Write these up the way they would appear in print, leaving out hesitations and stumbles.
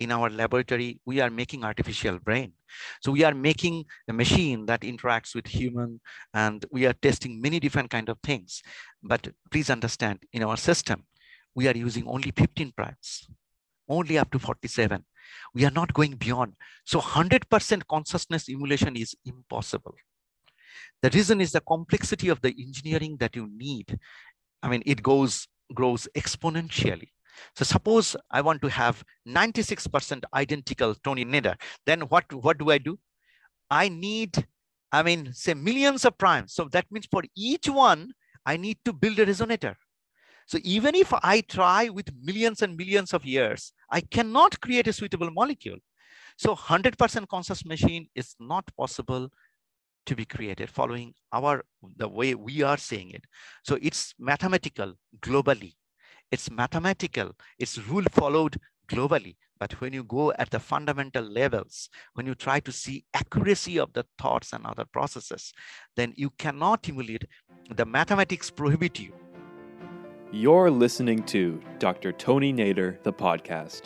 in our laboratory, we are making artificial brain. So we are making a machine that interacts with human, and we are testing many different kinds of things. But please understand, in our system, we are using only 15 primes, only up to 47. We are not going beyond. So 100% consciousness emulation is impossible. The reason is the complexity of the engineering that you need. I mean, it grows exponentially. So suppose I want to have 96% identical Tony Nader, then what do I do? I need, I mean, say millions of primes. So that means for each one, I need to build a resonator. So even if I try with millions and millions of years, I cannot create a suitable molecule. So 100% conscious machine is not possible to be created following the way we are seeing it. So it's mathematical globally. It's mathematical, it's rule followed globally. But when you go at the fundamental levels, when you try to see accuracy of the thoughts and other processes, then you cannot emulate. The mathematics prohibit you. You're listening to Dr. Tony Nader, the podcast,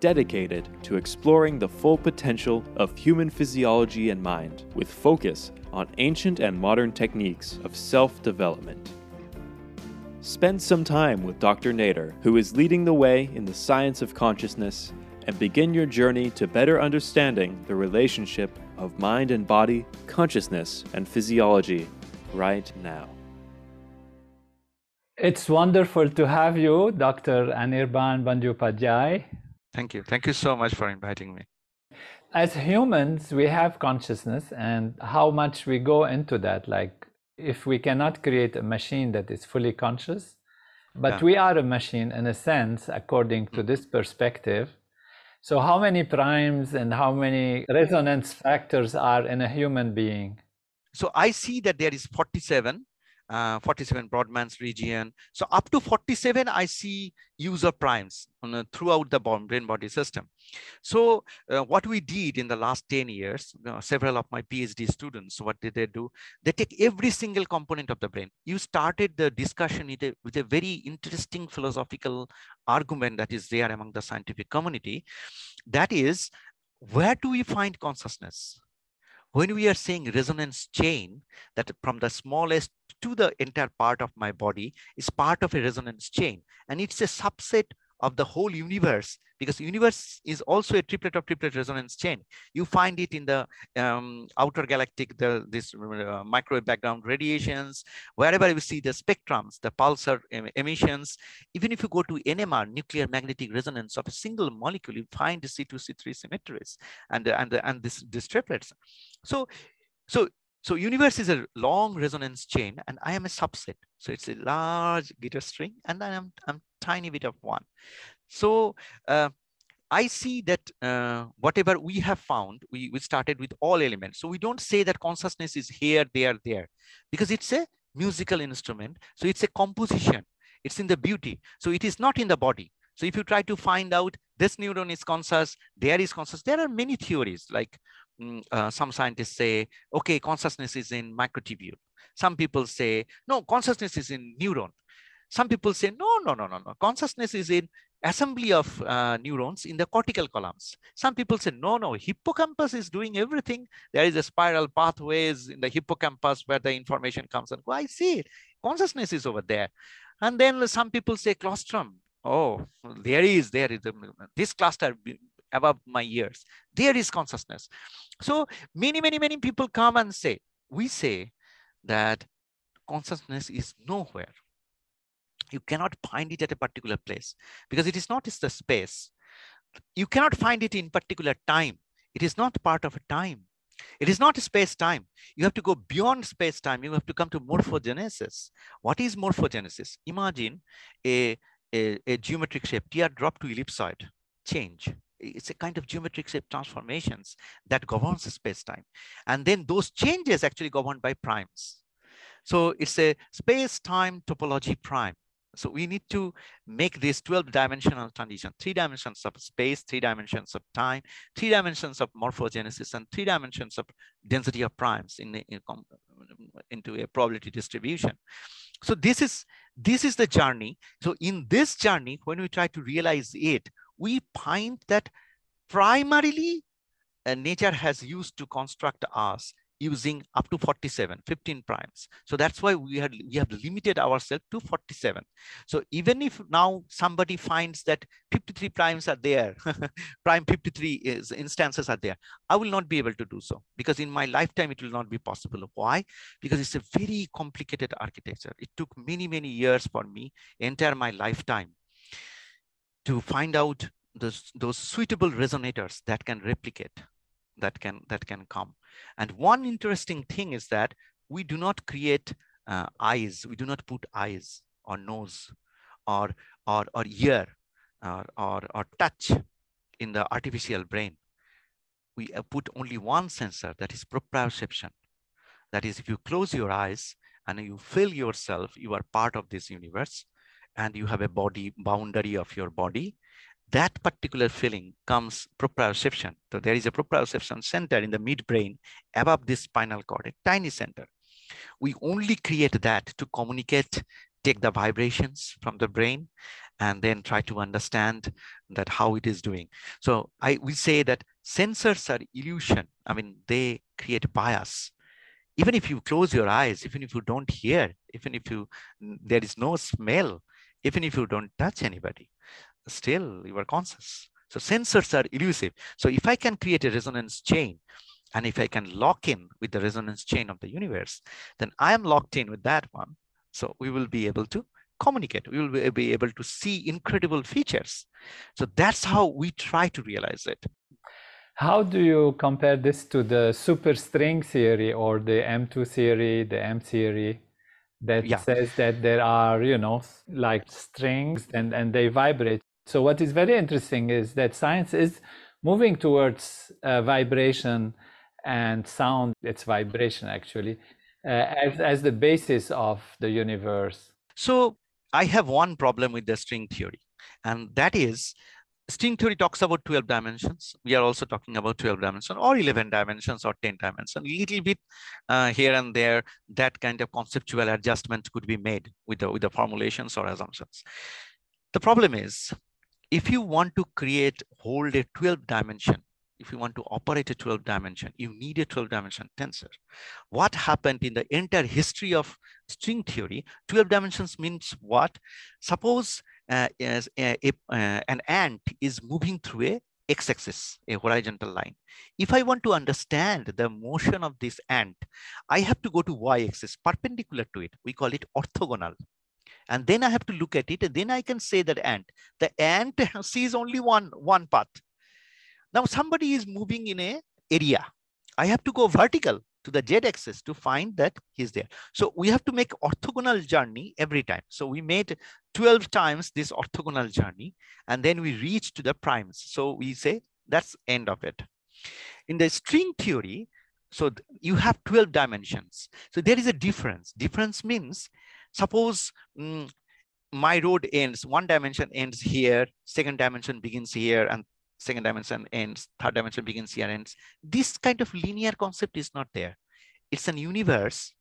dedicated to exploring the full potential of human physiology and mind, with focus on ancient and modern techniques of self-development. Spend some time with Dr. Nader, who is leading the way in the science of consciousness, and begin your journey to better understanding the relationship of mind and body, consciousness and physiology right now. It's wonderful to have you, Dr. Anirban Bandopadhyay. Thank you. Thank you so much for inviting me. As humans, we have consciousness, and how much we go into that, like, if we cannot create a machine that is fully conscious, but we are a machine in a sense, according to this perspective. So how many primes and how many resonance factors are in a human being? So I see that there is 47 Brodmann's region. So up to 47, I see user primes on throughout the brain body system. So what we did in the last 10 years, several of my PhD students, what did they do? They take every single component of the brain. You started the discussion with a very interesting philosophical argument that is there among the scientific community. That is, where do we find consciousness? When we are saying resonance chain, that from the smallest to the entire part of my body is part of a resonance chain. And it's a subset of the whole universe, because universe is also a triplet of triplet resonance chain. You find it in the outer galactic, this microwave background radiations, wherever you see the spectrums, the pulsar emissions. Even if you go to NMR, nuclear magnetic resonance of a single molecule, you find the C2, C3 symmetries and these triplets. So universe is a long resonance chain, and I am a subset. So it's a large guitar string, and I'm tiny bit of one. So I see that whatever we have found, we started with all elements. So we don't say that consciousness is here, there, there, because it's a musical instrument. So it's a composition. It's in the beauty. So it is not in the body. So if you try to find out this neuron is conscious, there is conscious, there are many theories. Like some scientists say, okay, consciousness is in microtubule. Some people say, no, consciousness is in neuron. Some people say, no. Consciousness is in assembly of neurons in the cortical columns. Some people say, no. Hippocampus is doing everything. There is a spiral pathways in the hippocampus where the information comes and go. I see it. Consciousness is over there. And then some people say claustrum. Oh, there is this cluster above my ears. There is consciousness. So many people come and say, we say that consciousness is nowhere. You cannot find it at a particular place because it is not just the space. You cannot find it in particular time. It is not part of a time. It is not space-time. You have to go beyond space-time. You have to come to morphogenesis. What is morphogenesis? Imagine a geometric shape, teardrop to ellipsoid, change. It's a kind of geometric shape transformations that governs space-time. And then those changes actually governed by primes. So it's a space-time topology prime. So we need to make this 12-dimensional transition, 3 dimensions of space, 3 dimensions of time, 3 dimensions of morphogenesis, and 3 dimensions of density of primes into a probability distribution. So this is the journey. So in this journey, when we try to realize it, we find that primarily nature has used to construct us using up to 47, 15 primes. So that's why we have limited ourselves to 47. So even if now somebody finds that 53 primes are there, prime 53 instances are there, I will not be able to do so, because in my lifetime, it will not be possible. Why? Because it's a very complicated architecture. It took many, many years for me, entire my lifetime, to find out those suitable resonators that can replicate, that can come. And one interesting thing is that we do not create eyes. We do not put eyes or nose or ear or touch in the artificial brain. We put only one sensor, that is proprioception. That is, if you close your eyes and you feel yourself, you are part of this universe and you have a body boundary of your body. That particular feeling comes proprioception. So there is a proprioception center in the midbrain above this spinal cord, a tiny center. We only create that to communicate, take the vibrations from the brain, and then try to understand that how it is doing. So we say that sensors are illusion. I mean, they create bias. Even if you close your eyes, even if you don't hear, even if there is no smell, even if you don't touch anybody, still you are conscious. So sensors are elusive. So if I can create a resonance chain, and if I can lock in with the resonance chain of the universe, then I am locked in with that one. So we will be able to communicate. We will be able to see incredible features. So that's how we try to realize it. How do you compare this to the superstring theory or the M2 theory, the M theory? That says that there are, you know, like strings and they vibrate. So what is very interesting is that science is moving towards vibration and sound. It's vibration, actually, as the basis of the universe. So I have one problem with the string theory, and that is, string theory talks about 12 dimensions. We are also talking about 12 dimensions or 11 dimensions or 10 dimensions. A little bit here and there, that kind of conceptual adjustment could be made with the formulations or assumptions. The problem is, if you want to hold a 12 dimension, if you want to operate a 12 dimension, you need a 12 dimension tensor. What happened in the entire history of string theory, 12 dimensions means what? Suppose an ant is moving through a x-axis, a horizontal line. If I want to understand the motion of this ant, I have to go to y-axis perpendicular to it. We call it orthogonal. And then I have to look at it, and then I can say that ant. The ant sees only one path. Now somebody is moving in an area. I have to go vertical to the z-axis to find that he's there. So we have to make orthogonal journey every time. So we made 12 times this orthogonal journey, and then we reach to the primes. So we say that's end of it. In the string theory, so you have 12 dimensions. So there is a difference. Difference means, suppose my road ends, one dimension ends here, second dimension begins here, and second dimension ends, third dimension begins here, ends. This kind of linear concept is not there. It's an universe.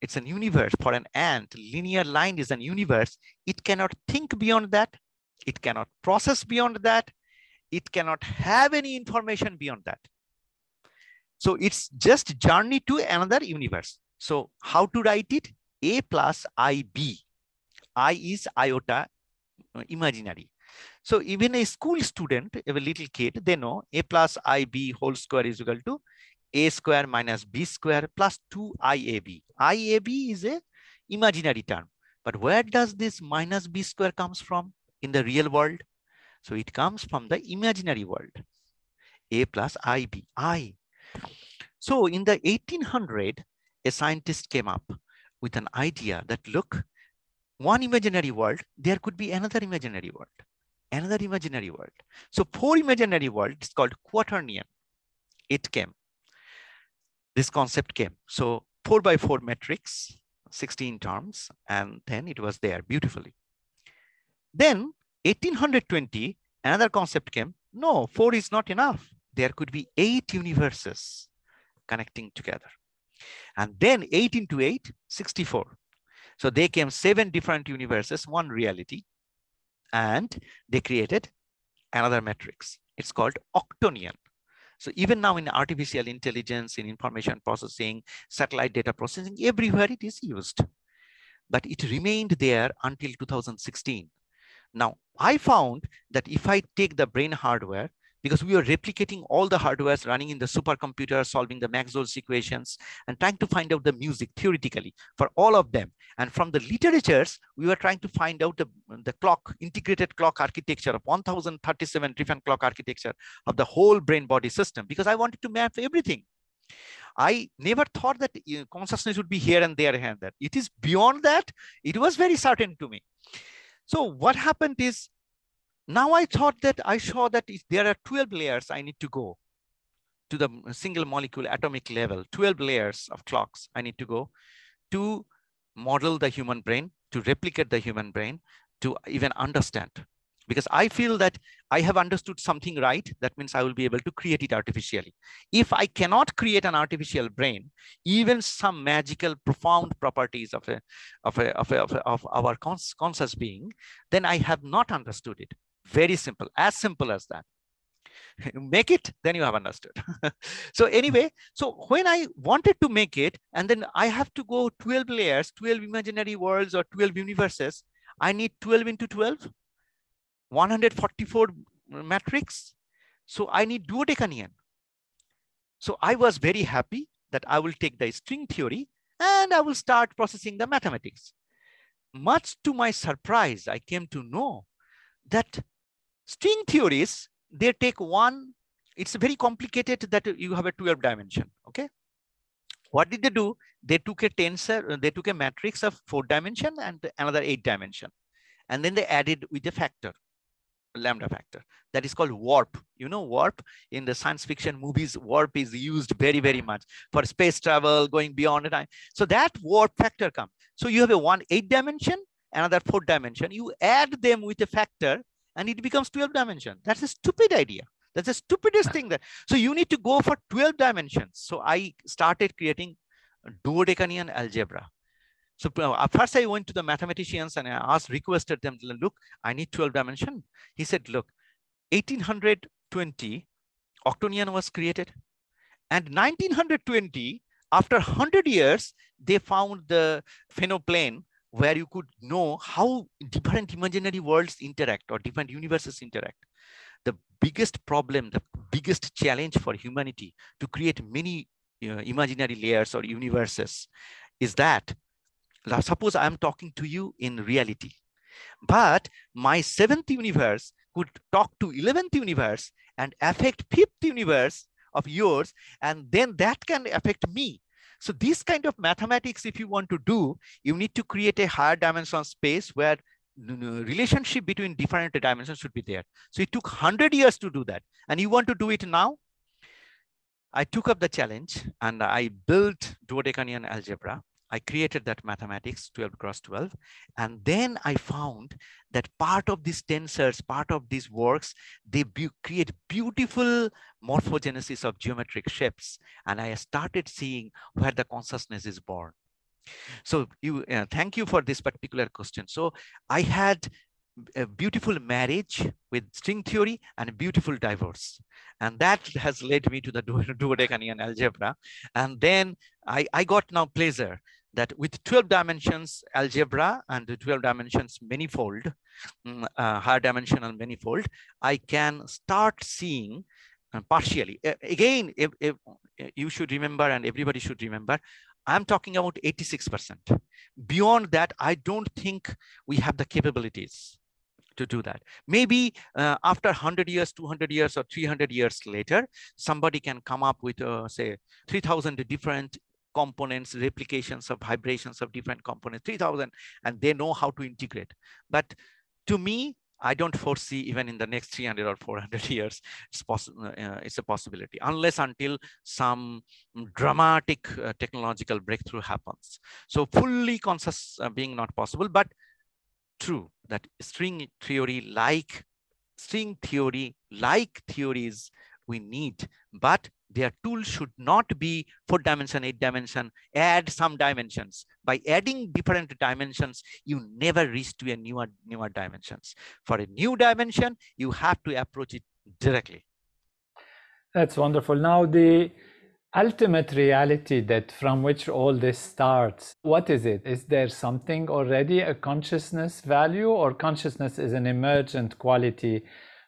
It's an universe for an ant. Linear line is an universe. It cannot think beyond that. It cannot process beyond that. It cannot have any information beyond that. So it's just journey to another universe. So how to write it? A plus IB. I is iota, imaginary. So even a school student, a little kid, they know a plus IB whole square is equal to a square minus b square plus 2IAB. IAB is a imaginary term. But where does this minus b square comes from in the real world? So it comes from the imaginary world, a plus IB, I. So in the 1800, a scientist came up with an idea that, look, one imaginary world, there could be another imaginary world. Another imaginary world. So four imaginary world is called Quaternion. It came. This concept came. So 4 by 4 matrix, 16 terms, and then it was there beautifully. Then 1820, another concept came. No, 4 is not enough. There could be 8 universes connecting together. And then 8 into 8, 64. So they came 7 different universes, one reality. And they created another matrix. It's called Octonion. So even now in artificial intelligence, in information processing, satellite data processing, everywhere it is used. But it remained there until 2016. Now, I found that if I take the brain hardware, because we were replicating all the hardwares running in the supercomputer, solving the Maxwell's equations, and trying to find out the music theoretically for all of them. And from the literatures, we were trying to find out the clock, integrated clock architecture of 1037 different clock architecture of the whole brain body system, because I wanted to map everything. I never thought that consciousness would be here and there and that. It is beyond that. It was very certain to me. So what happened is, now I thought that I saw that if there are 12 layers, I need to go to the single molecule atomic level, 12 layers of clocks I need to go to model the human brain, to replicate the human brain, to even understand. Because I feel that I have understood something right, that means I will be able to create it artificially. If I cannot create an artificial brain, even some magical, profound properties of our conscious being, then I have not understood it. Very simple as that. Make it, then you have understood. So anyway, so when I wanted to make it, and then I have to go 12 layers, 12 imaginary worlds or 12 universes, I need 12 into 12, 144 matrix. So I need Duodecanion. So I was very happy that I will take the string theory and I will start processing the mathematics. Much to my surprise, I came to know that string theories, they take one, it's very complicated that you have a 12 dimension, okay? What did they do? They took a tensor, they took a matrix of 4 dimensions and another 8 dimensions. And then they added with a factor, lambda factor, that is called warp. You know, warp in the science fiction movies, warp is used very, very much for space travel, going beyond time. So that warp factor comes. So you have a 1 8-dimension, another 4 dimension, you add them with a factor and it becomes 12 dimension. That's a stupid idea. That's the stupidest thing that, so you need to go for 12 dimensions. So I started creating Duodecanion algebra. So first I went to the mathematicians and I requested them, look, I need 12 dimension. He said, look, 1820 Octonion was created, and 1920, after 100 years, they found the Fano plane, where you could know how different imaginary worlds interact or different universes interact. The biggest problem, the biggest challenge for humanity to create many imaginary layers or universes is that, suppose I'm talking to you in reality, but my 7th universe could talk to 11th universe and affect 5th universe of yours, and then that can affect me. So this kind of mathematics, if you want to do, you need to create a higher dimensional space where relationship between different dimensions should be there. So it took 100 years to do that. And you want to do it now? I took up the challenge and I built Duodecanion algebra. I created that mathematics, 12 cross 12. And then I found that part of these tensors, part of these works, they create beautiful morphogenesis of geometric shapes. And I started seeing where the consciousness is born. So you, thank you for this particular question. So I had a beautiful marriage with string theory and a beautiful divorce. And that has led me to the Duodecanion algebra. And then I got now pleasure that with 12 dimensions algebra and the 12 dimensions manifold, higher dimensional manifold, I can start seeing partially. Again, you should remember, and everybody should remember, I'm talking about 86%. Beyond that, I don't think we have the capabilities to do that. Maybe after 100 years, 200 years, or 300 years later, somebody can come up with, say, 3,000 different components, replications of vibrations of different components, 3,000, and they know how to integrate. But to me, I don't foresee even in the next 300 or 400 years, it's a possibility, unless until some dramatic technological breakthrough happens. So fully conscious being not possible, but true that string theory, like theories, we need, but their tool should not be 4 dimension, 8 dimension, add some dimensions. By adding different dimensions, you never reach to a newer dimensions. For a new dimension, you have to approach it directly. That's wonderful. Now the ultimate reality that from which all this starts, what is it? Is there something already, a consciousness value, or consciousness is an emergent quality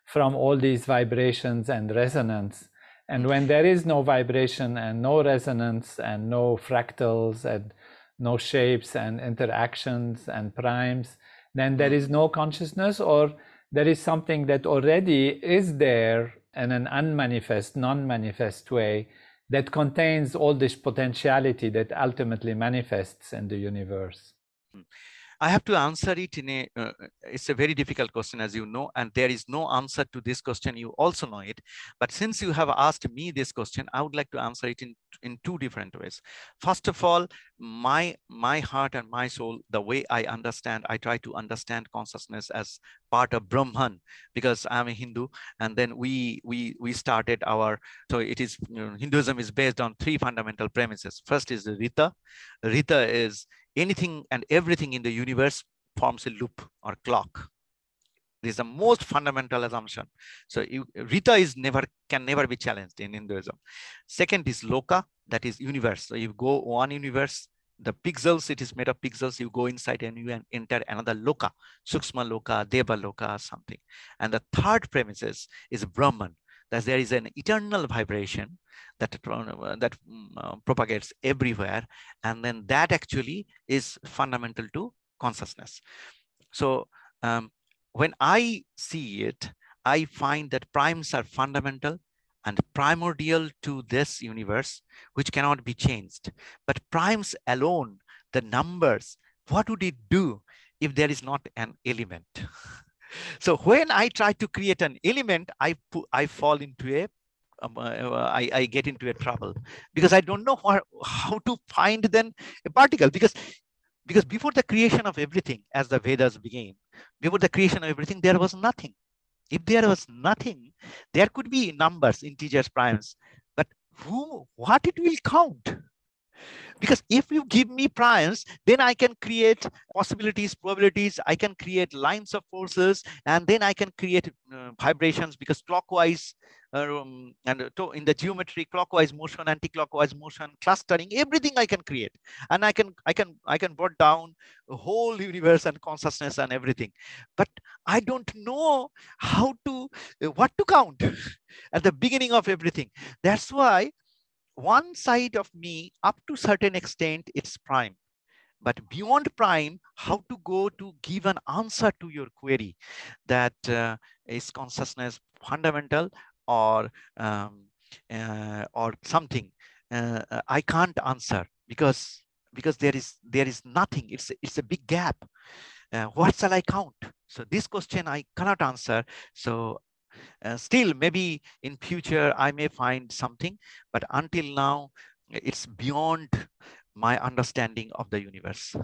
from all these vibrations and resonance? And when there is no vibration and no resonance and no fractals and no shapes and interactions and primes, then there is no consciousness, or there is something that already is there in an unmanifest, non-manifest way that contains all this potentiality that ultimately manifests in the universe? I have to answer it in a, it's a very difficult question, as you know, and there is no answer to this question. You also know it. But since you have asked me this question, I would like to answer it in 2 different ways. First of all, my heart and my soul, the way I understand, I try to understand consciousness as part of Brahman, because I'm a Hindu, and then we started our, so it is, you know, Hinduism is based on 3 fundamental premises. First is Rita. Rita is anything and everything in the universe forms a loop or clock. This is the most fundamental assumption. So Rita is can never be challenged in Hinduism. Second is Loka, that is universe. So you go one universe, the pixels, it is made of pixels. You go inside and you enter another Loka, Sukshma Loka, Deva Loka, something. And the third premise is Brahman, that there is an eternal vibration that propagates everywhere. And then that actually is fundamental to consciousness. So when I see it, I find that primes are fundamental and primordial to this universe, which cannot be changed. But primes alone, the numbers, what would it do if there is not an element? So when I try to create an element, I fall into a I get into a trouble, because I don't know how to find then a particle, because before the creation of everything, as the Vedas began, before the creation of everything, there was nothing. If there was nothing, there could be numbers, integers, primes, but what it will count? Because if you give me primes, then I can create possibilities, probabilities, I can create lines of forces, and then I can create vibrations, because clockwise and in the geometry, clockwise motion, anti-clockwise motion, clustering, everything I can create. And I can brought down the whole universe and consciousness and everything. But I don't know how to, what to count at the beginning of everything. That's why one side of me, up to certain extent, it's prime. But beyond prime, how to go to give an answer to your query, that is consciousness fundamental or something? I can't answer, because there is nothing. It's a big gap. What shall I count? So this question I cannot answer. So still, maybe in future, I may find something, but until now, it's beyond my understanding of the universe.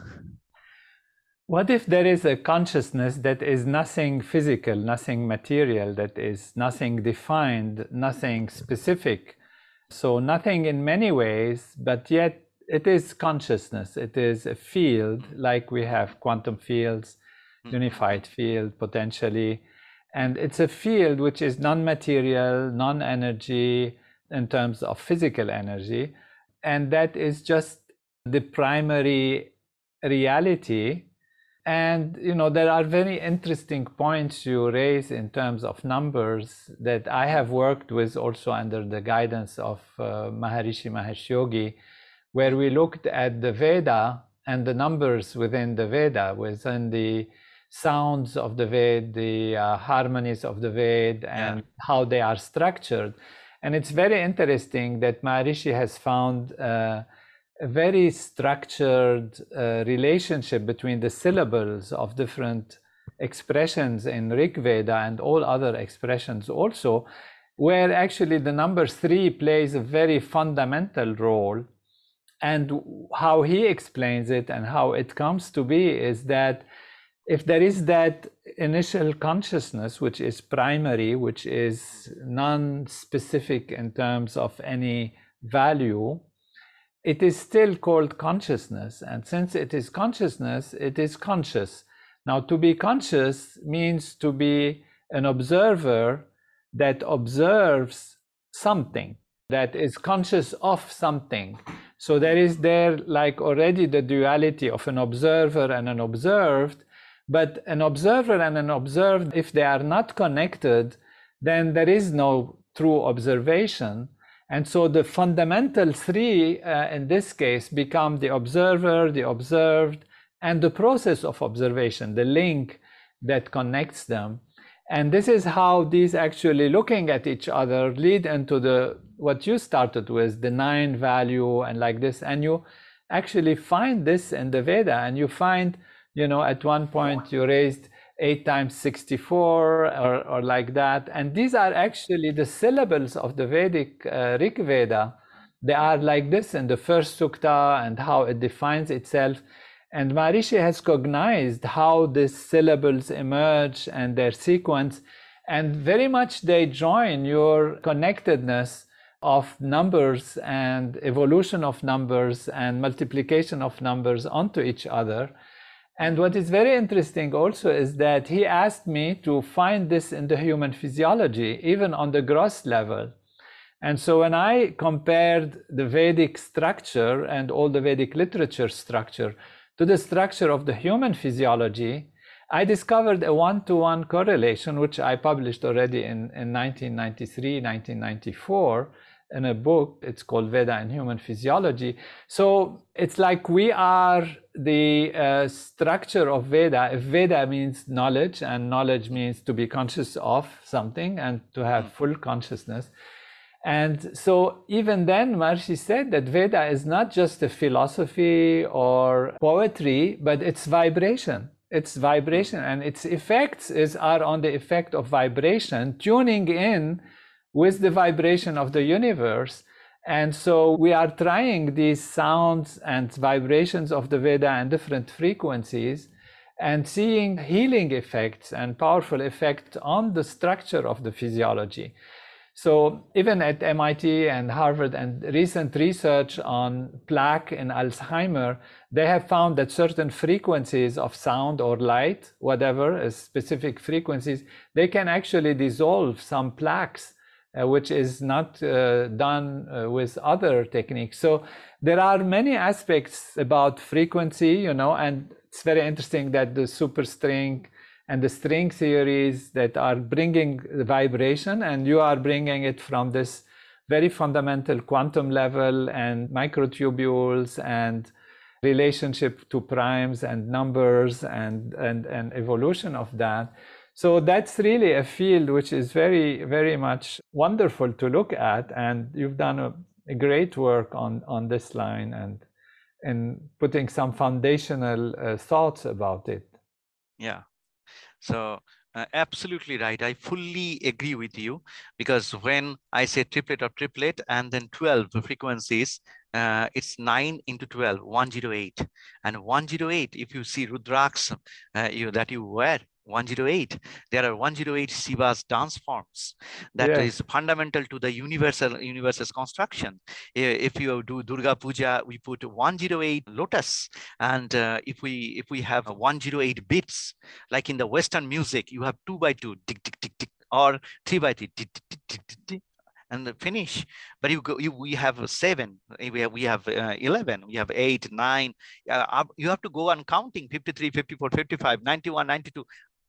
What if there is a consciousness that is nothing physical, nothing material, that is nothing defined, nothing specific? So nothing in many ways, but yet it is consciousness. It is a field, like we have quantum fields, unified field, potentially. And it's a field which is non-material, non-energy in terms of physical energy. And that is just the primary reality. And, you know, there are very interesting points you raise in terms of numbers that I have worked with also under the guidance of Maharishi Mahesh Yogi, where we looked at the Veda and the numbers within the Veda, within the sounds of the Ved, the harmonies of the Ved, and how they are structured. And it's very interesting that Maharishi has found a very structured relationship between the syllables of different expressions in Rig Veda and all other expressions also, where actually the number 3 plays a very fundamental role. And how he explains it and how it comes to be is that if there is that initial consciousness, which is primary, which is non-specific in terms of any value, it is still called consciousness. And since it is consciousness, it is conscious. Now, to be conscious means to be an observer that observes something, that is conscious of something. So there is there like already the duality of an observer and an observed, but an observer and an observed, if they are not connected, then there is no true observation. And so the fundamental three in this case become the observer, the observed, and the process of observation, the link that connects them. And this is how these actually looking at each other lead into the what you started with, the nine value and like this. And you actually find this in the Veda, and you find, you know, at one point you raised 8 times 64 or like that. And these are actually the syllables of the Vedic Rig Veda. They are like this in the first sukta and how it defines itself. And Maharishi has cognized how these syllables emerge and their sequence. And very much they join your connectedness of numbers and evolution of numbers and multiplication of numbers onto each other. And what is very interesting also is that he asked me to find this in the human physiology, even on the gross level. And so when I compared the Vedic structure and all the Vedic literature structure to the structure of the human physiology, I discovered a one-to-one correlation, which I published already in 1993, 1994, in a book. It's called Veda and Human Physiology. So it's like we are the structure of Veda. If Veda means knowledge, and knowledge means to be conscious of something and to have full consciousness. And so even then, Maharshi said that Veda is not just a philosophy or poetry, but it's vibration. It's vibration, and its effects are on the effect of vibration, tuning in with the vibration of the universe. And so we are trying these sounds and vibrations of the Veda and different frequencies and seeing healing effects and powerful effects on the structure of the physiology. So even at MIT and Harvard and recent research on plaque and Alzheimer, they have found that certain frequencies of sound or light, whatever, specific frequencies, they can actually dissolve some plaques, which is not done with other techniques. So there are many aspects about frequency, you know, and it's very interesting that the superstring and the string theories that are bringing the vibration, and you are bringing it from this very fundamental quantum level and microtubules and relationship to primes and numbers and evolution of that. So that's really a field which is very, very much wonderful to look at. And you've done a great work on this line and putting some foundational thoughts about it. Yeah. So absolutely right. I fully agree with you, because when I say triplet of triplet and then 12 frequencies, it's 9 into 12, 108. And 108, if you see Rudraksh that you wear, 108. There are 108 Shiva's dance forms that is fundamental to the universe's construction. If you do Durga Puja, we put 108 lotus, and if we have 108 beats, like in the Western music, you have 2 by 2, tick tick tick tick, or 3 by 3, tick tick tick tick tick, and finish. But we have 7, we have 11, we have 8, 9. You have to go on counting 53, 54, 55, 91, 92.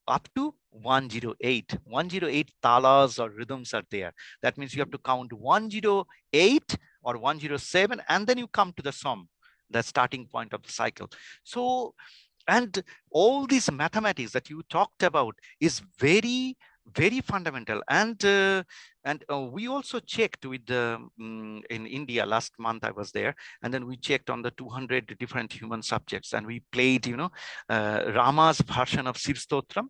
Up to 108. 108 talas or rhythms are there. That means you have to count 108 or 107, and then you come to the sum, the starting point of the cycle. So, and all these mathematics that you talked about is very, very fundamental. And we also checked with the, in India last month I was there, and then we checked on the 200 different human subjects, and we played, you know, Rama's version of Shiva Stotram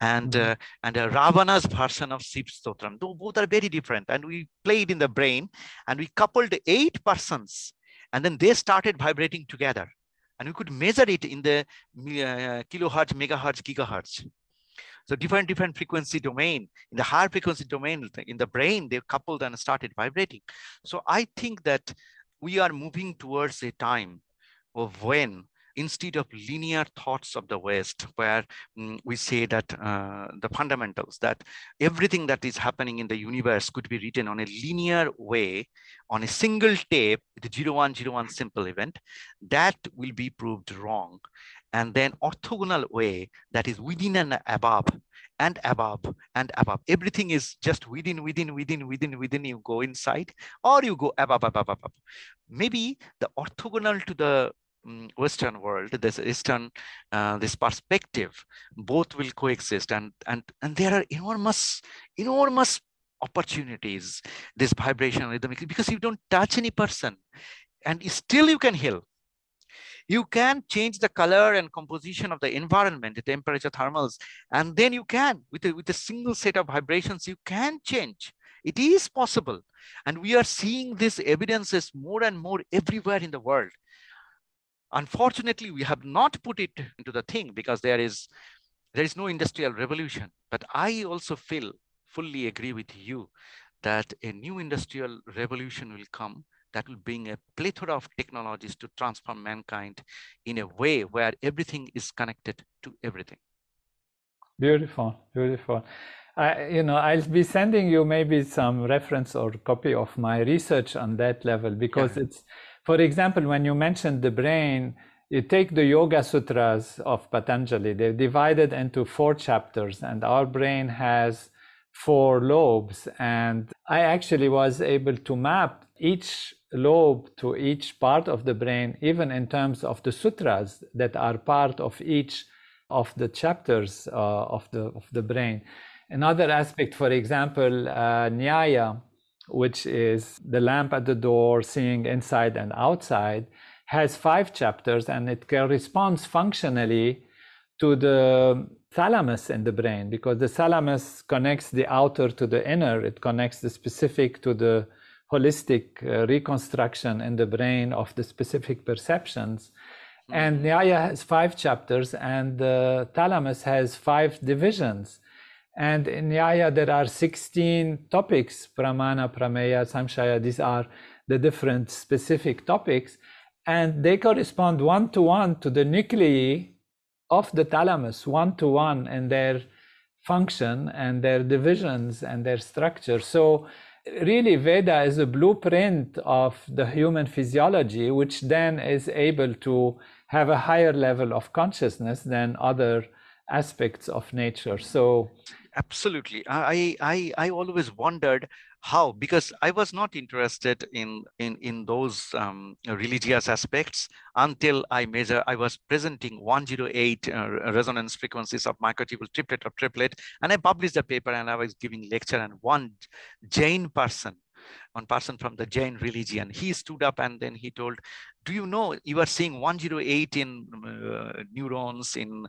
and Ravana's version of Shiva Stotram. Both are very different, and we played in the brain, and we coupled 8 persons, and then they started vibrating together. and we could measure it in the kilohertz, megahertz, gigahertz. So different frequency domain, in the higher frequency domain in the brain, they coupled and started vibrating. So I think that we are moving towards a time of when, instead of linear thoughts of the West, where we say that the fundamentals, that everything that is happening in the universe could be written on a linear way, on a single tape, the 0101 simple event, that will be proved wrong. And then orthogonal way, that is within and above, and above, and above. Everything is just within, you go inside, or you go above. Maybe the orthogonal to the Western world, this Eastern, this perspective, both will coexist, and there are enormous opportunities. This vibration rhythmically, because you don't touch any person, and still you can heal. You can change the color and composition of the environment, the temperature, thermals, and then you can with a single set of vibrations you can change. It is possible, and we are seeing these evidences more and more everywhere in the world. Unfortunately, we have not put it into the thing because there is no industrial revolution. But I also feel, fully agree with you, that a new industrial revolution will come that will bring a plethora of technologies to transform mankind in a way where everything is connected to everything. Beautiful, beautiful. I'll be sending you maybe some reference or copy of my research on that level, because it's, for example, when you mentioned the brain, you take the Yoga Sutras of Patanjali, they're divided into 4 chapters, and our brain has 4 lobes. And I actually was able to map each lobe to each part of the brain, even in terms of the sutras that are part of each of the chapters of the brain. Another aspect, for example, Nyaya, which is the lamp at the door, seeing inside and outside, has 5 chapters, and it corresponds functionally to the thalamus in the brain, because the thalamus connects the outer to the inner. It connects the specific to the holistic reconstruction in the brain of the specific perceptions. Mm-hmm. And Nyaya has 5 chapters, and the thalamus has 5 divisions. And in Nyaya, there are 16 topics, Pramana, Prameya, Samshaya. These are the different specific topics. And they correspond one-to-one to the nuclei of the thalamus, one-to-one in their function and their divisions and their structure. So really, Veda is a blueprint of the human physiology, which then is able to have a higher level of consciousness than other aspects of nature. So absolutely, I always wondered how, because I was not interested in those religious aspects until I was presenting 108 resonance frequencies of microtubule triplet, and I published the paper, and I was giving lecture, and one person from the Jain religion, he stood up and then he told, do you know you are seeing 108 in neurons, in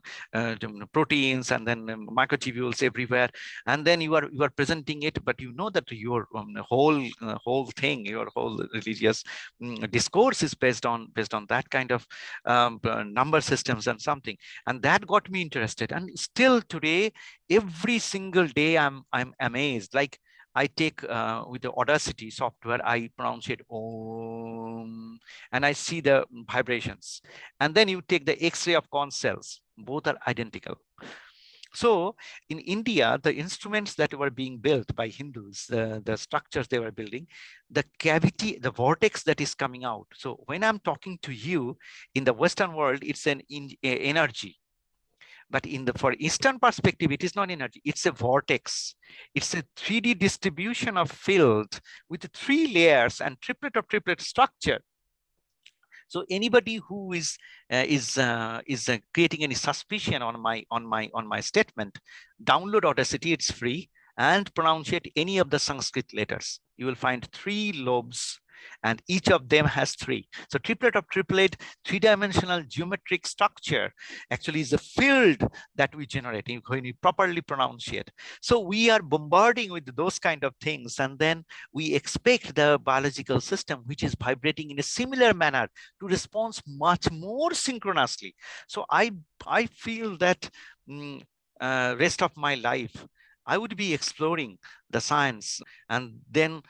proteins, and then microtubules everywhere, and then you are presenting it, but you know that your whole thing, your whole religious discourse is based on that kind of number systems and something, and that got me interested. And still today, every single day, I'm amazed. Like, I take with the Audacity software, I pronounce it Om, and I see the vibrations. And then you take the X-ray of corn cells, both are identical. So in India, the instruments that were being built by Hindus, the structures they were building, the cavity, the vortex that is coming out. So when I'm talking to you in the Western world, it's an energy. But for Eastern perspective, it is not energy, it's a vortex. It's a 3D distribution of field with 3 layers and triplet structure. So anybody who is creating any suspicion on my statement, download Audacity, it's free, and pronounce it any of the Sanskrit letters. You will find 3 lobes and each of them has three. So triplet of triplet, three-dimensional geometric structure actually is a field that we generate when we properly pronunciate. So we are bombarding with those kind of things, and then we expect the biological system, which is vibrating in a similar manner, to respond much more synchronously. So I feel that rest of my life, I would be exploring the science, and then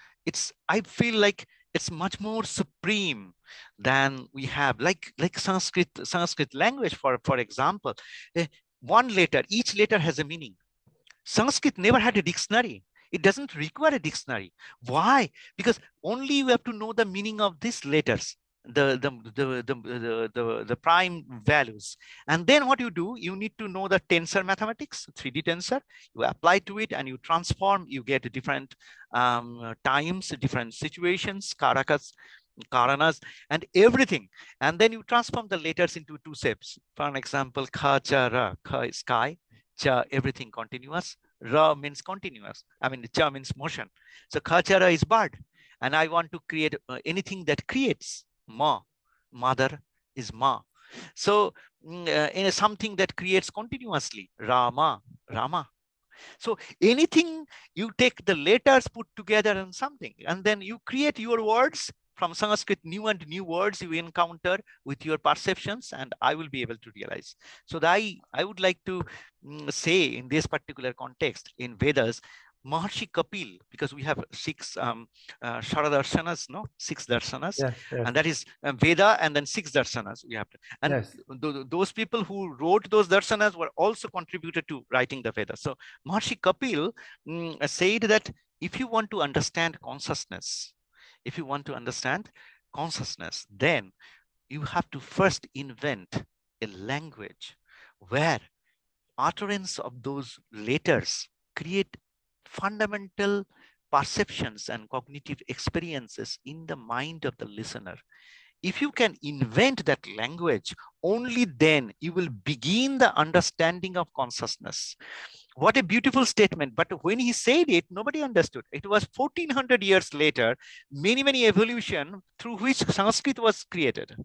I feel like it's much more supreme than we have, like Sanskrit language, for example. One letter, each letter has a meaning. Sanskrit never had a dictionary. It doesn't require a dictionary. Why? Because only you have to know the meaning of these letters, the prime values. And then what you do, you need to know the tensor mathematics, 3D tensor. You apply to it and you transform, you get different times, different situations, karanas, and everything. And then you transform the letters into two shapes. For example, kha, cha, ra. Kha is sky, cha, everything continuous. Ra means continuous. I mean, cha means motion. So kha, cha, ra is bird. And I want to create anything that creates. Ma, mother is ma. So something that creates continuously, Rama, Rama. So anything, you take the letters, put together and something, and then you create your words from Sanskrit, new and new words you encounter with your perceptions, and I will be able to realize. So that I would like to say in this particular context, in Vedas, Maharshi Kapil, because we have six Sharadarshanas, no? Six Darshanas, yes, yes. And that is Veda and then six Darshanas we have to. And yes, those people who wrote those Darshanas were also contributed to writing the Veda. So Maharshi Kapil said that if you want to understand consciousness, then you have to first invent a language where utterance of those letters create fundamental perceptions and cognitive experiences in the mind of the listener. If you can invent that language, only then you will begin the understanding of consciousness. What a beautiful statement. But when he said it, nobody understood. It was 1400 years later, many, many evolution through which Sanskrit was created.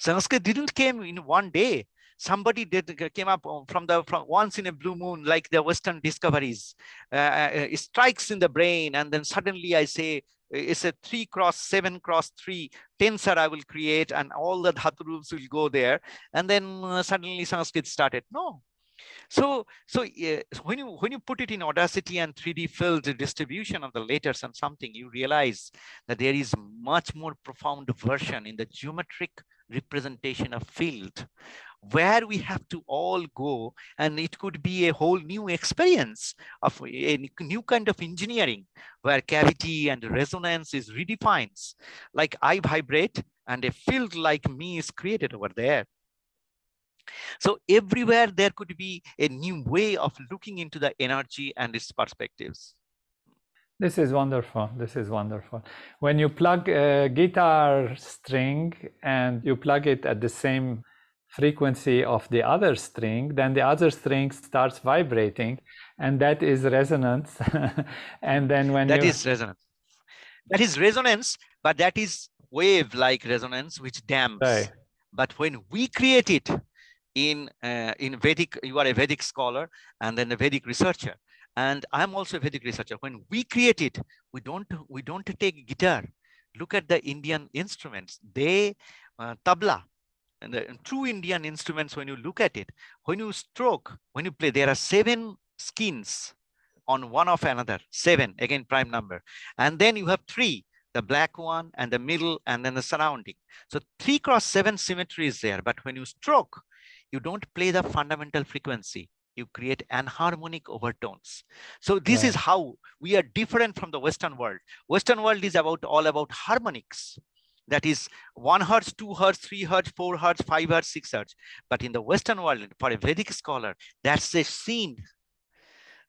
Sanskrit didn't came in one day. Somebody came up from once in a blue moon, like the Western discoveries. It strikes in the brain, and then suddenly I say, it's a 3 cross 7 cross 3 tensor I will create, and all the dhatu roots will go there. And then suddenly Sanskrit started. No. So when you put it in Audacity and 3D field distribution of the letters and something, you realize that there is much more profound version in the geometric representation of field, where we have to all go, and it could be a whole new experience of a new kind of engineering where cavity and resonance is redefined. Like I vibrate and a field like me is created over there. So everywhere there could be a new way of looking into the energy and its perspectives. This is wonderful. This is wonderful. When you plug a guitar string and you plug it at the same frequency of the other string, then the other string starts vibrating, and that is resonance. And then when that is resonance. That is resonance, but that is wave-like resonance, which damps. Right. But when we create it in Vedic, you are a Vedic scholar and then a Vedic researcher, and I'm also a Vedic researcher. When we create it, we don't take guitar. Look at the Indian instruments. They tabla. And the true Indian instruments, when you look at it, when you stroke, when you play, there are 7 skins on one of another, 7, again, prime number. And then you have 3, the black one and the middle and then the surrounding. So 3 cross 7 symmetry is there. But when you stroke, you don't play the fundamental frequency. You create anharmonic overtones. So this is how we are different from the Western world. Western world is all about harmonics. That is 1 hertz, 2 hertz, 3 hertz, 4 hertz, 5 hertz, 6 hertz. But in the Western world, for a Vedic scholar, that's a sin.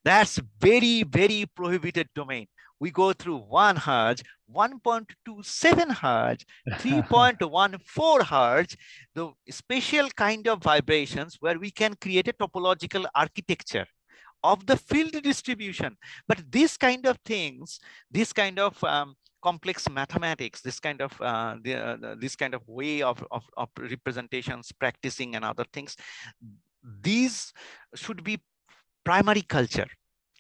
That's very, very prohibited domain. We go through 1 hertz, 1.27 hertz, 3.14 hertz, the special kind of vibrations where we can create a topological architecture of the field distribution. But these kind of things, this kind of complex mathematics, this kind of way of representations, practicing, and other things. These should be primary culture.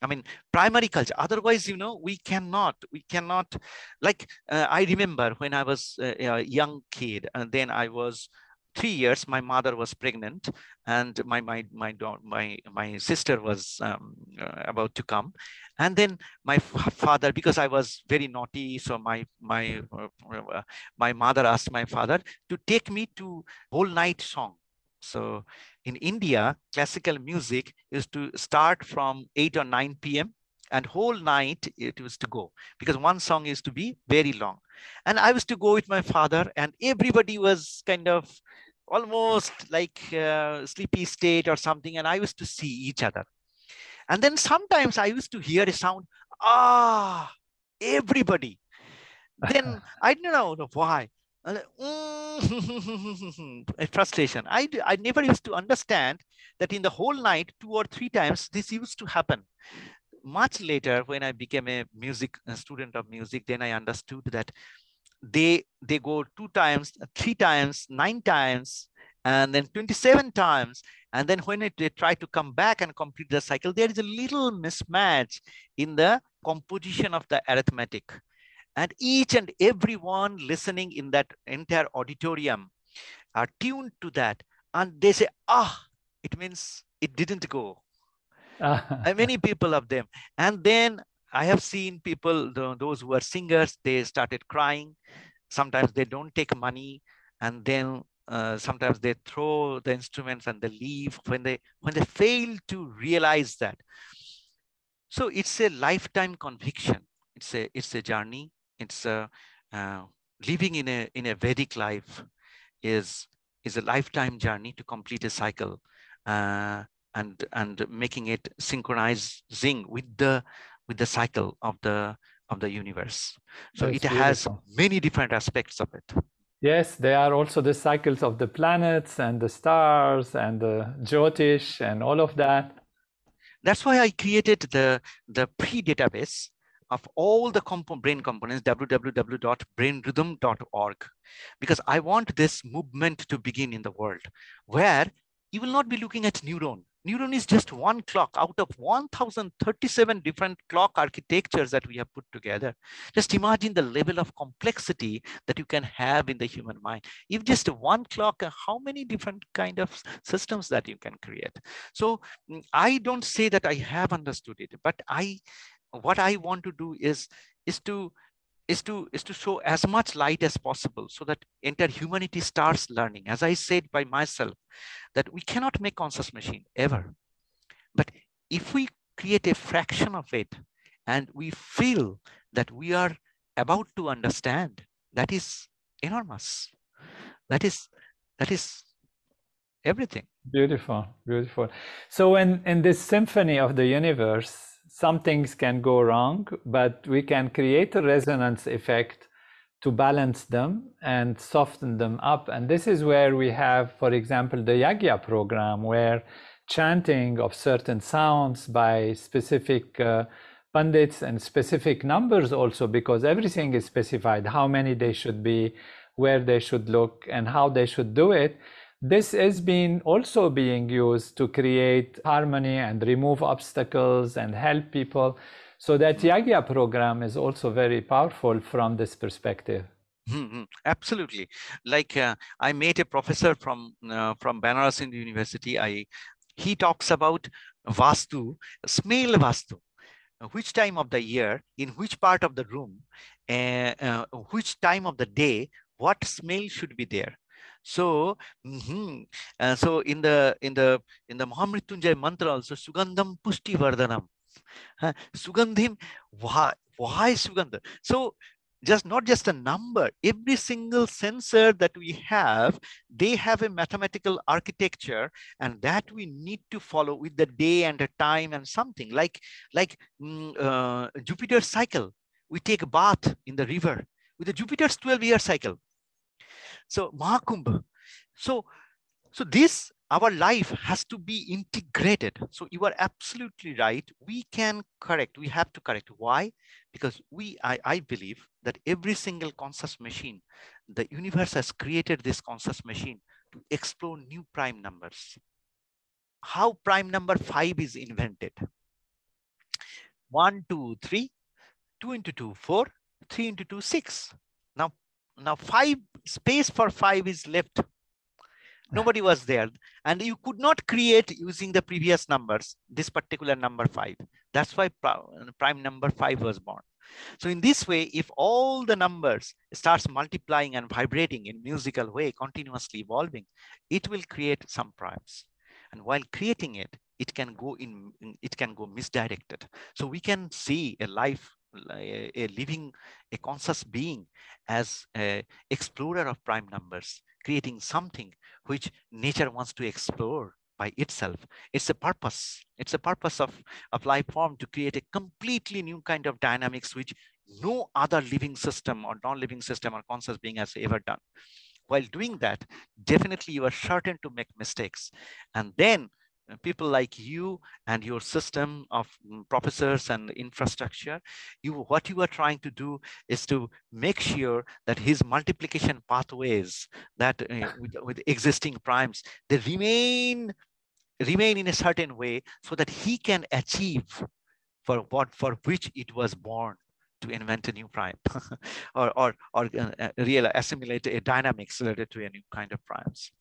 I mean, primary culture. Otherwise, you know, we cannot. Like I remember when I was a young kid, and then I was 3 years. My mother was pregnant, and my sister was about to come, and then my father, because I was very naughty, so my mother asked my father to take me to whole night song. So in India, classical music is to start from 8 or 9 p.m. and whole night it was to go, because one song is to be very long. And I was to go with my father, and everybody was kind of almost like sleepy state or something. And I was to see each other. And then sometimes I used to hear a sound, ah, everybody. Then I don't know why. Frustration. I never used to understand that in the whole night, 2 or 3 times, this used to happen. Much later, when I became a student of music, then I understood that they go 2 times, 3 times, 9 times, and then 27 times. And then when they try to come back and complete the cycle, there is a little mismatch in the composition of the arithmetic. And each and every one listening in that entire auditorium are tuned to that. And they say, ah, it means it didn't go. And many people of them. And then I have seen people, those who are singers, they started crying. Sometimes they don't take money. And then sometimes they throw the instruments and they leave when they fail to realize that. So it's a lifetime conviction. It's a journey. It's a living in a Vedic life is a lifetime journey to complete a cycle and making it synchronizing with the cycle of the universe. So that's it beautiful. Has many different aspects of it. Yes, there are also the cycles of the planets and the stars and the Jyotish and all of that. That's why I created the pre-database of all the brain components, www.brainrhythm.org, because I want this movement to begin in the world, where you will not be looking at neuron. Neuron is just one clock out of 1037 different clock architectures that we have put together. Just imagine the level of complexity that you can have in the human mind. If just one clock, how many different kind of systems that you can create. So I don't say that I have understood it, but what I want to do is to show as much light as possible, so that entire humanity starts learning. As I said by myself, that we cannot make conscious machine ever, but if we create a fraction of it, and we feel that we are about to understand, that is enormous. That is everything. Beautiful, beautiful. So in this symphony of the universe, some things can go wrong, but we can create a resonance effect to balance them and soften them up. And this is where we have, for example, the Yagya program, where chanting of certain sounds by specific pandits and specific numbers also, because everything is specified, how many they should be, where they should look, and how they should do it. This is also being used to create harmony and remove obstacles and help people. So that Yagya program is also very powerful from this perspective. Mm-hmm. Absolutely. Like I met a professor from Banaras Hindu University. He talks about Vastu, smell Vastu, which time of the year, in which part of the room, which time of the day, what smell should be there. So, so in the Mahamritunjay Mantra also, Sugandham Pushti Vardhanam, Sugandhim, why Sugandha? So not just a number, every single sensor that we have, they have a mathematical architecture, and that we need to follow with the day and the time and something like Jupiter cycle. We take a bath in the river with the Jupiter's 12-year cycle. So Mahakumbha. So this our life has to be integrated. So you are absolutely right. We can correct. We have to correct. Why? Because I believe that every single conscious machine, the universe has created this conscious machine to explore new prime numbers. How prime number 5 is invented? 1, 2, 3, 2 into 2, 4, 3 into 2, 6. Now 5 space for 5 is left. Nobody was there, and you could not create using the previous numbers this particular number 5. That's why prime number 5 was born. So in this way, if all the numbers starts multiplying and vibrating in musical way, continuously evolving, it will create some primes. And while creating it, it can go in, it can go misdirected. So we can see a life, a conscious being as an explorer of prime numbers, creating something which nature wants to explore by itself. It's a purpose. It's a purpose of life form to create a completely new kind of dynamics which no other living system or non-living system or conscious being has ever done. While doing that, definitely you are certain to make mistakes. And then people like you and your system of professors and infrastructure, what you are trying to do is to make sure that his multiplication pathways that with existing primes, they remain in a certain way so that he can achieve for which it was born, to invent a new prime or assimilate a dynamics related to a new kind of primes.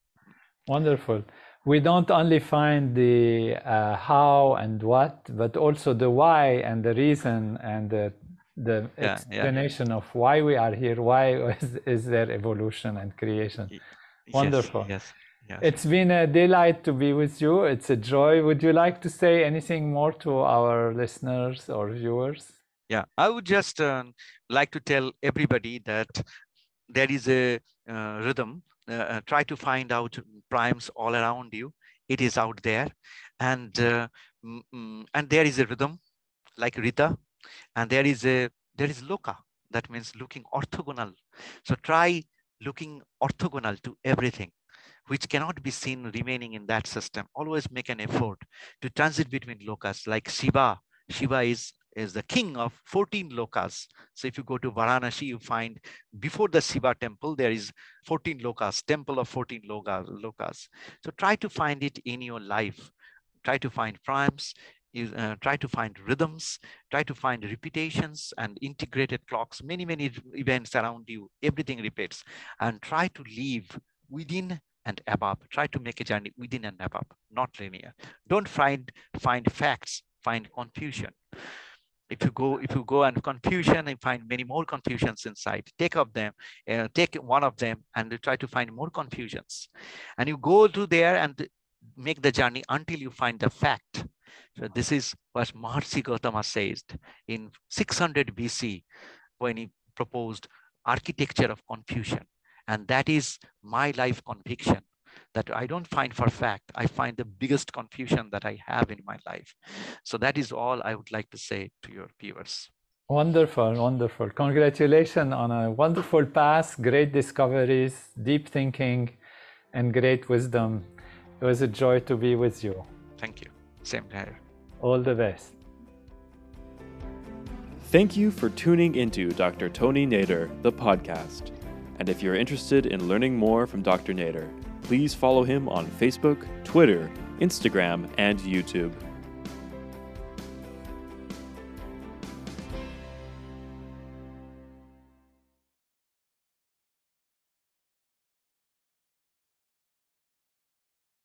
Wonderful. We don't only find the how and what, but also the why and the reason and the explanation of why we are here, why is there evolution and creation. Wonderful. Yes, yes, yes. It's been a delight to be with you. It's a joy. Would you like to say anything more to our listeners or viewers? Yeah, I would just like to tell everybody that there is a rhythm. Try to find out primes all around you. It is out there, and there is a rhythm, like Rita, and there is Loka. That means looking orthogonal. So try looking orthogonal to everything, which cannot be seen remaining in that system. Always make an effort to transit between lokas, like Shiva. Shiva is the king of 14 lokas. So if you go to Varanasi, you find before the Shiva temple, there is 14 lokas, temple of 14 lokas. So try to find it in your life. Try to find primes, try to find rhythms, try to find repetitions and integrated clocks, many, many events around you, everything repeats. And try to live within and above. Try to make a journey within and above, not linear. Don't find facts, find confusion. If you go and confusion and find many more confusions inside, take one of them and try to find more confusions. And you go to there and make the journey until you find the fact. So this is what Maharshi Gautama says in 600 BC when he proposed architecture of confusion. And that is my life conviction, that I don't find for fact, I find the biggest confusion that I have in my life. So that is all I would like to say to your viewers. Wonderful, wonderful. Congratulations on a wonderful path, great discoveries, deep thinking, and great wisdom. It was a joy to be with you. Thank you. Same here. All the best. Thank you for tuning into Dr. Tony Nader, the podcast. And if you're interested in learning more from Dr. Nader, please follow him on Facebook, Twitter, Instagram, and YouTube.